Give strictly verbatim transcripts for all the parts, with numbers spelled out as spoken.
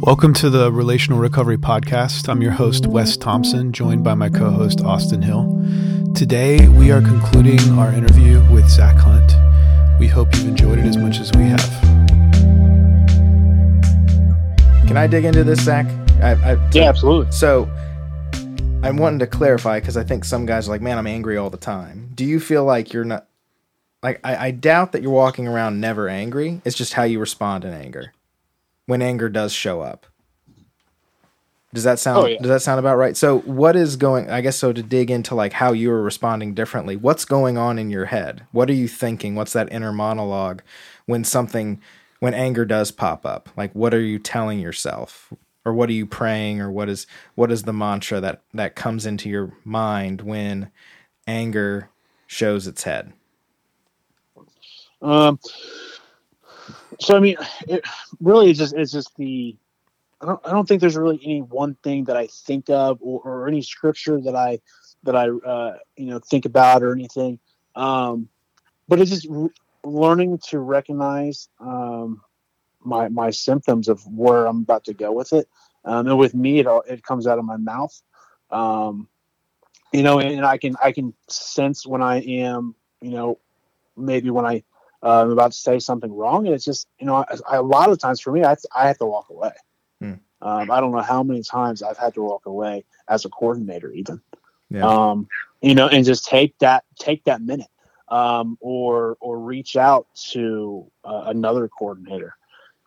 Welcome to the Relational Recovery Podcast. I'm your host, Wes Thompson, joined by my co-host, Austin Hill. Today, we are concluding our interview with Zach Hunt. We hope you've enjoyed it as much as we have. Can I dig into this, Zach? I, I, yeah, absolutely. So, I'm wanting to clarify, because I think some guys are like, man, I'm angry all the time. Do you feel like you're not... Like, I, I doubt that you're walking around never angry. It's just how you respond in anger. When anger does show up. Does that sound, oh, yeah. does that sound about right? So what is going, I guess, so to dig into like how you are responding differently, what's going on in your head? What are you thinking? What's that inner monologue when something, when anger does pop up? Like, what are you telling yourself, or what are you praying, or what is, what is the mantra that, that comes into your mind when anger shows its head? Um, So, I mean, it really is just, it's just the, I don't, I don't think there's really any one thing that I think of or, or any scripture that I, that I, uh, you know, think about or anything. Um, but it's just re- learning to recognize, um, my, my symptoms of where I'm about to go with it. Um, and with me, it all, it comes out of my mouth. Um, you know, and, and I can, I can sense when I am, you know, maybe when I, Uh, I'm about to say something wrong, and it's just, you know, I, I, a lot of times for me, I have to, I have to walk away. Hmm. Um, I don't know how many times I've had to walk away as a coordinator, even, yeah. um, you know, and just take that take that minute, um, or or reach out to uh, another coordinator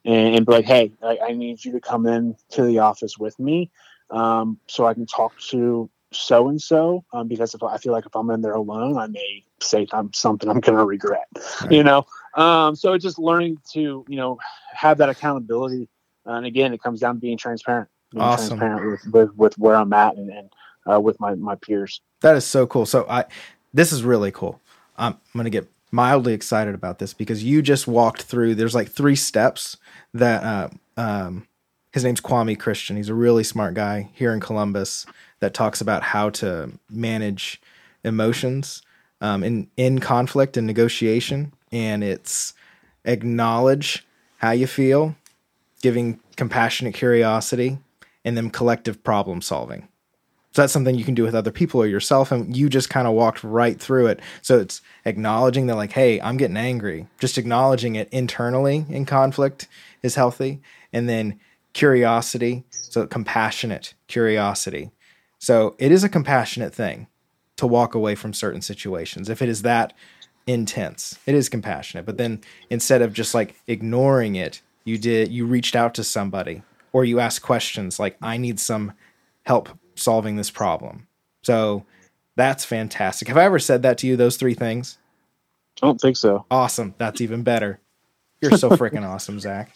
and, and be like, hey, I, I need you to come in to the office with me, um, so I can talk to so and so, um, because if I feel like if I'm in there alone, I may say I'm something I'm going to regret, right. you know. Um, so it's just learning to, you know, have that accountability, and again, it comes down to being transparent, being awesome. transparent with, with, with where I'm at and, and uh, with my my peers. That is so cool. So I, this is really cool. I'm, I'm going to get mildly excited about this because you just walked through. There's like three steps that uh, um, his name's Kwame Christian. He's a really smart guy here in Columbus that talks about how to manage emotions um, in, in conflict and negotiation. And it's acknowledge how you feel, giving compassionate curiosity, and then collective problem solving. So that's something you can do with other people or yourself. And you just kind of walked right through it. So it's acknowledging that, like, hey, I'm getting angry. Just acknowledging it internally in conflict is healthy. And then curiosity. So compassionate curiosity. So it is a compassionate thing to walk away from certain situations. If it is that intense, it is compassionate. But then instead of just like ignoring it, you did, you reached out to somebody, or you asked questions like, I need some help solving this problem. So that's fantastic. Have I ever said that to you, those three things? I don't think so. Awesome. That's even better. You're so freaking awesome, Zach.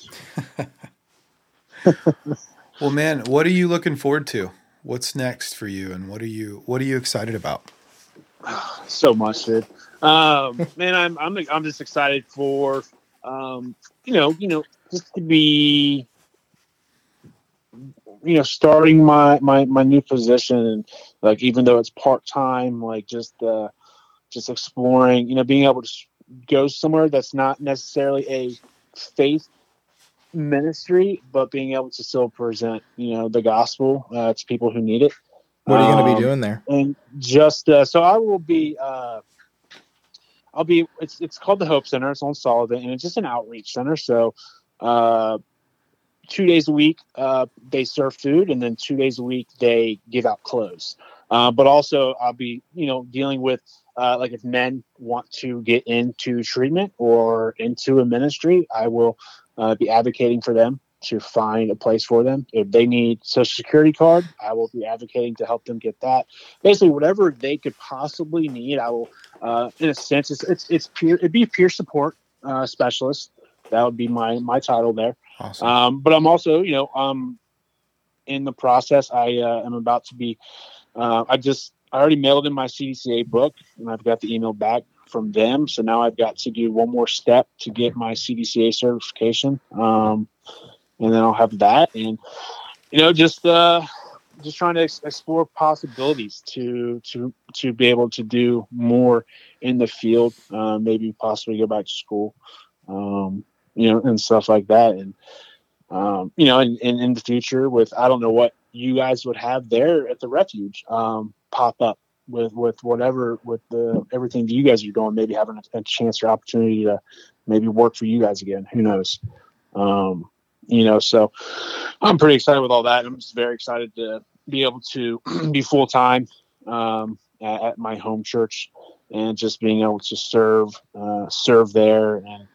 Well, man, what are you looking forward to? What's next for you, and what are you what are you excited about? So much, dude. Um, man, I'm I'm I'm just excited for um, you know you know just to be you know starting my my my new position, and like even though it's part time, like just uh, just exploring, you know, being able to go somewhere that's not necessarily a faith ministry, but being able to still present, you know, the gospel uh, to people who need it. What are you um, going to be doing there? And just uh, so I will be, uh, I'll be. It's it's called the Hope Center. It's on Sullivan, and it's just an outreach center. So uh, two days a week uh, they serve food, and then two days a week they give out clothes. Uh, but also I'll be, you know, dealing with uh, like if men want to get into treatment or into a ministry, I will. Uh, be advocating for them to find a place for them. If they need social security card, I will be advocating to help them get that. Basically, whatever they could possibly need, I will. Uh, in a sense, it's it's, it's peer. It'd be peer support uh, specialist. That would be my my title there. Awesome. Um, but I'm also, you know, um, in the process. I uh, am about to be. Uh, I just I already mailed in my C D C A book, and I've got the email back from them. So now I've got to do one more step to get my C D C A certification. Um, and then I'll have that, and, you know, just, uh, just trying to ex- explore possibilities to, to, to be able to do more in the field. Uh, maybe possibly go back to school, um, you know, and stuff like that. And, um, you know, in, in, in the future with, I don't know what you guys would have there at the Refuge, um, pop up with, with whatever, with the, everything that you guys are doing, maybe having a, a chance or opportunity to maybe work for you guys again, who knows? Um, you know, so I'm pretty excited with all that. I'm just very excited to be able to be full time, um, at, at my home church and just being able to serve, uh, serve there and,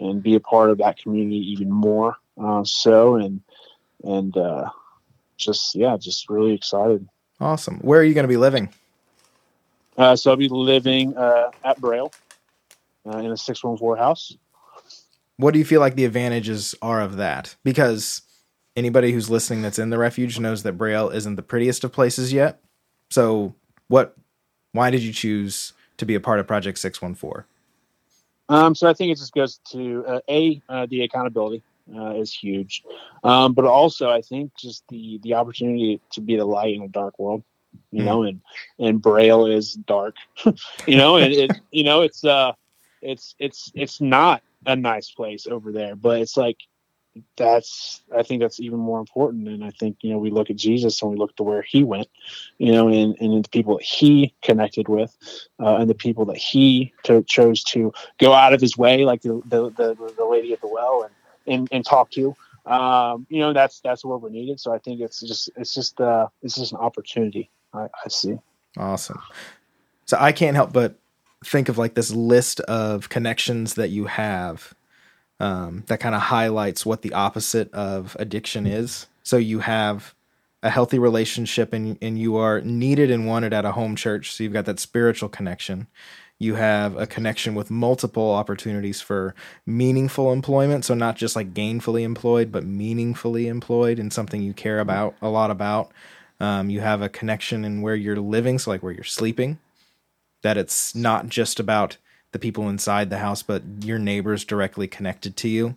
and be a part of that community even more. Uh, so, and, and, uh, just, yeah, just really excited. Awesome. Where are you going to be living? Uh, so I'll be living, uh, at Braille, uh, in a six one four house. What do you feel like the advantages are of that? Because anybody who's listening that's in the Refuge knows that Braille isn't the prettiest of places yet. So what, why did you choose to be a part of Project six one four? Um, so I think it just goes to, uh, A, uh, the accountability uh, is huge. Um, but also I think just the, the opportunity to be the light in a dark world, you mm. know, and, and Braille is dark, you know, and it, you know, it's, uh, it's, it's, it's not a nice place over there, but it's like, that's, I think that's even more important. And I think, you know, we look at Jesus and we look to where he went, you know, and, and the people that he connected with, uh, and the people that he to, chose to go out of his way, like the, the, the, the lady at the well and, and, and talk to, um, you know, that's, that's where we're needed. So I think it's just, it's just, uh, it's just an opportunity. I, I see. Awesome. So I can't help but think of like this list of connections that you have Um, that kind of highlights what the opposite of addiction is. So you have a healthy relationship and, and you are needed and wanted at a home church. So you've got that spiritual connection. You have a connection with multiple opportunities for meaningful employment. So not just like gainfully employed, but meaningfully employed in something you care about a lot about. Um, you have a connection in where you're living. So like where you're sleeping, that it's not just about the people inside the house, but your neighbors directly connected to you.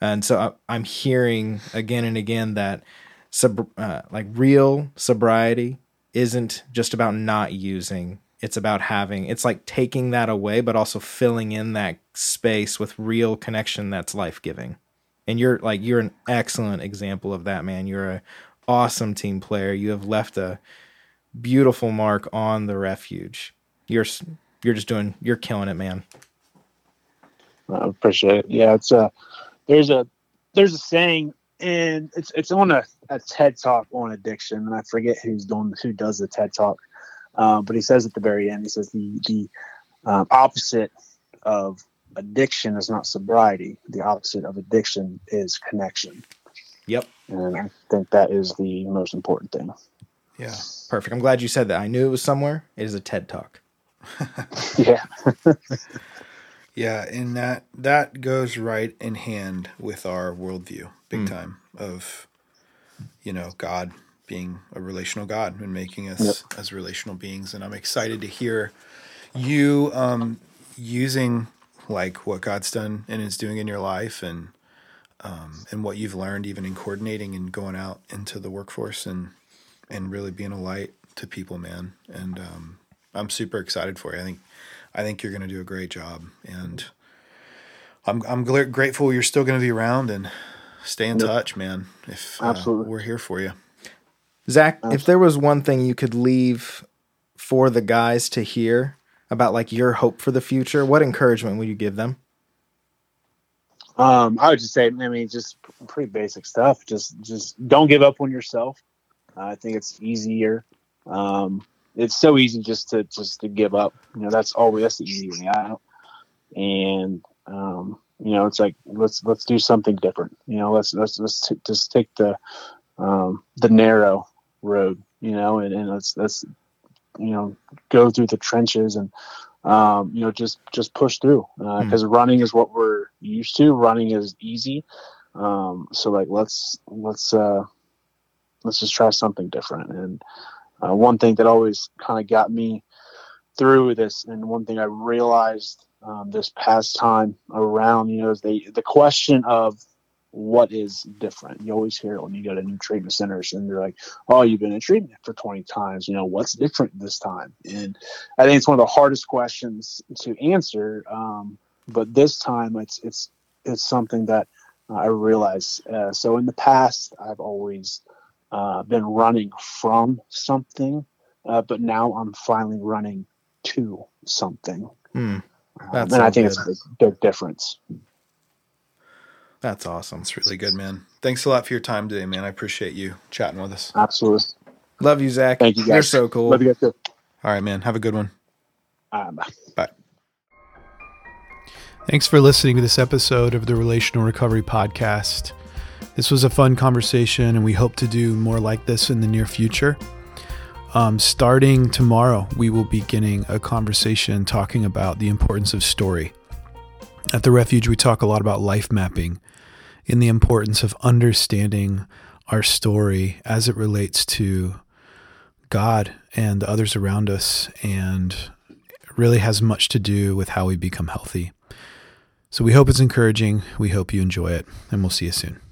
And so I, I'm hearing again and again that sub, uh, like real sobriety isn't just about not using. It's about having, it's like taking that away, but also filling in that space with real connection that's life-giving. And you're like, you're an excellent example of that, man. You're an awesome team player. You have left a beautiful mark on the Refuge. You're You're just doing, you're killing it, man. I appreciate it. Yeah. It's a, there's a, there's a saying and it's, it's on a, a TED talk on addiction. And I forget who's doing, who does the TED talk. Um, but he says at the very end, he says the, the um, opposite of addiction is not sobriety. The opposite of addiction is connection. Yep. And I think that is the most important thing. Yeah. Perfect. I'm glad you said that. I knew it was somewhere. It is a TED talk. yeah yeah and that that goes right in hand with our worldview big mm. time of, you know, God being a relational God and making us yep. as relational beings. And I'm excited to hear you um using like what God's done and is doing in your life, and um and what you've learned even in coordinating and going out into the workforce and and really being a light to people, man. And um I'm super excited for you. I think, I think you're going to do a great job, and I'm I'm gl- grateful you're still going to be around, and stay in yep. touch, man. If uh, we're here for you, Zach. Absolutely. If there was one thing you could leave for the guys to hear about, like your hope for the future, what encouragement would you give them? Um, I would just say, I mean, just pretty basic stuff. Just, just don't give up on yourself. Uh, I think it's easier. Um, It's so easy just to just to give up. You know, that's always that's the easy way out. And um, you know, it's like let's let's do something different. You know, let's let's let's t- just take the um, the narrow road. You know, and, and let's let's you know go through the trenches and um, you know just just push through because uh, mm. running is what we're used to. Running is easy. Um, so like let's let's uh, let's just try something different. And Uh, one thing that always kind of got me through this, and one thing I realized um, this past time around, you know, is the, the question of what is different. You always hear it when you go to new treatment centers, and they're like, oh, you've been in treatment for twenty times. You know, what's different this time? And I think it's one of the hardest questions to answer. Um, but this time it's, it's, it's something that uh, I realize. Uh, so in the past, I've always uh, been running from something, uh, but now I'm finally running to something. Mm, that's uh, and I think good. It's a big difference. That's awesome. It's really good, man. Thanks a lot for your time today, man. I appreciate you chatting with us. Absolutely. Love you, Zach. Thank you, guys. You're so cool. Love you guys too. All right, man. Have a good one. Um, bye. Bye. Thanks for listening to this episode of the Relational Recovery Podcast. This was a fun conversation, and we hope to do more like this in the near future. Um, starting tomorrow, we will be getting a conversation talking about the importance of story. At the Refuge, we talk a lot about life mapping and the importance of understanding our story as it relates to God and the others around us, and really has much to do with how we become healthy. So we hope it's encouraging. We hope you enjoy it, and we'll see you soon.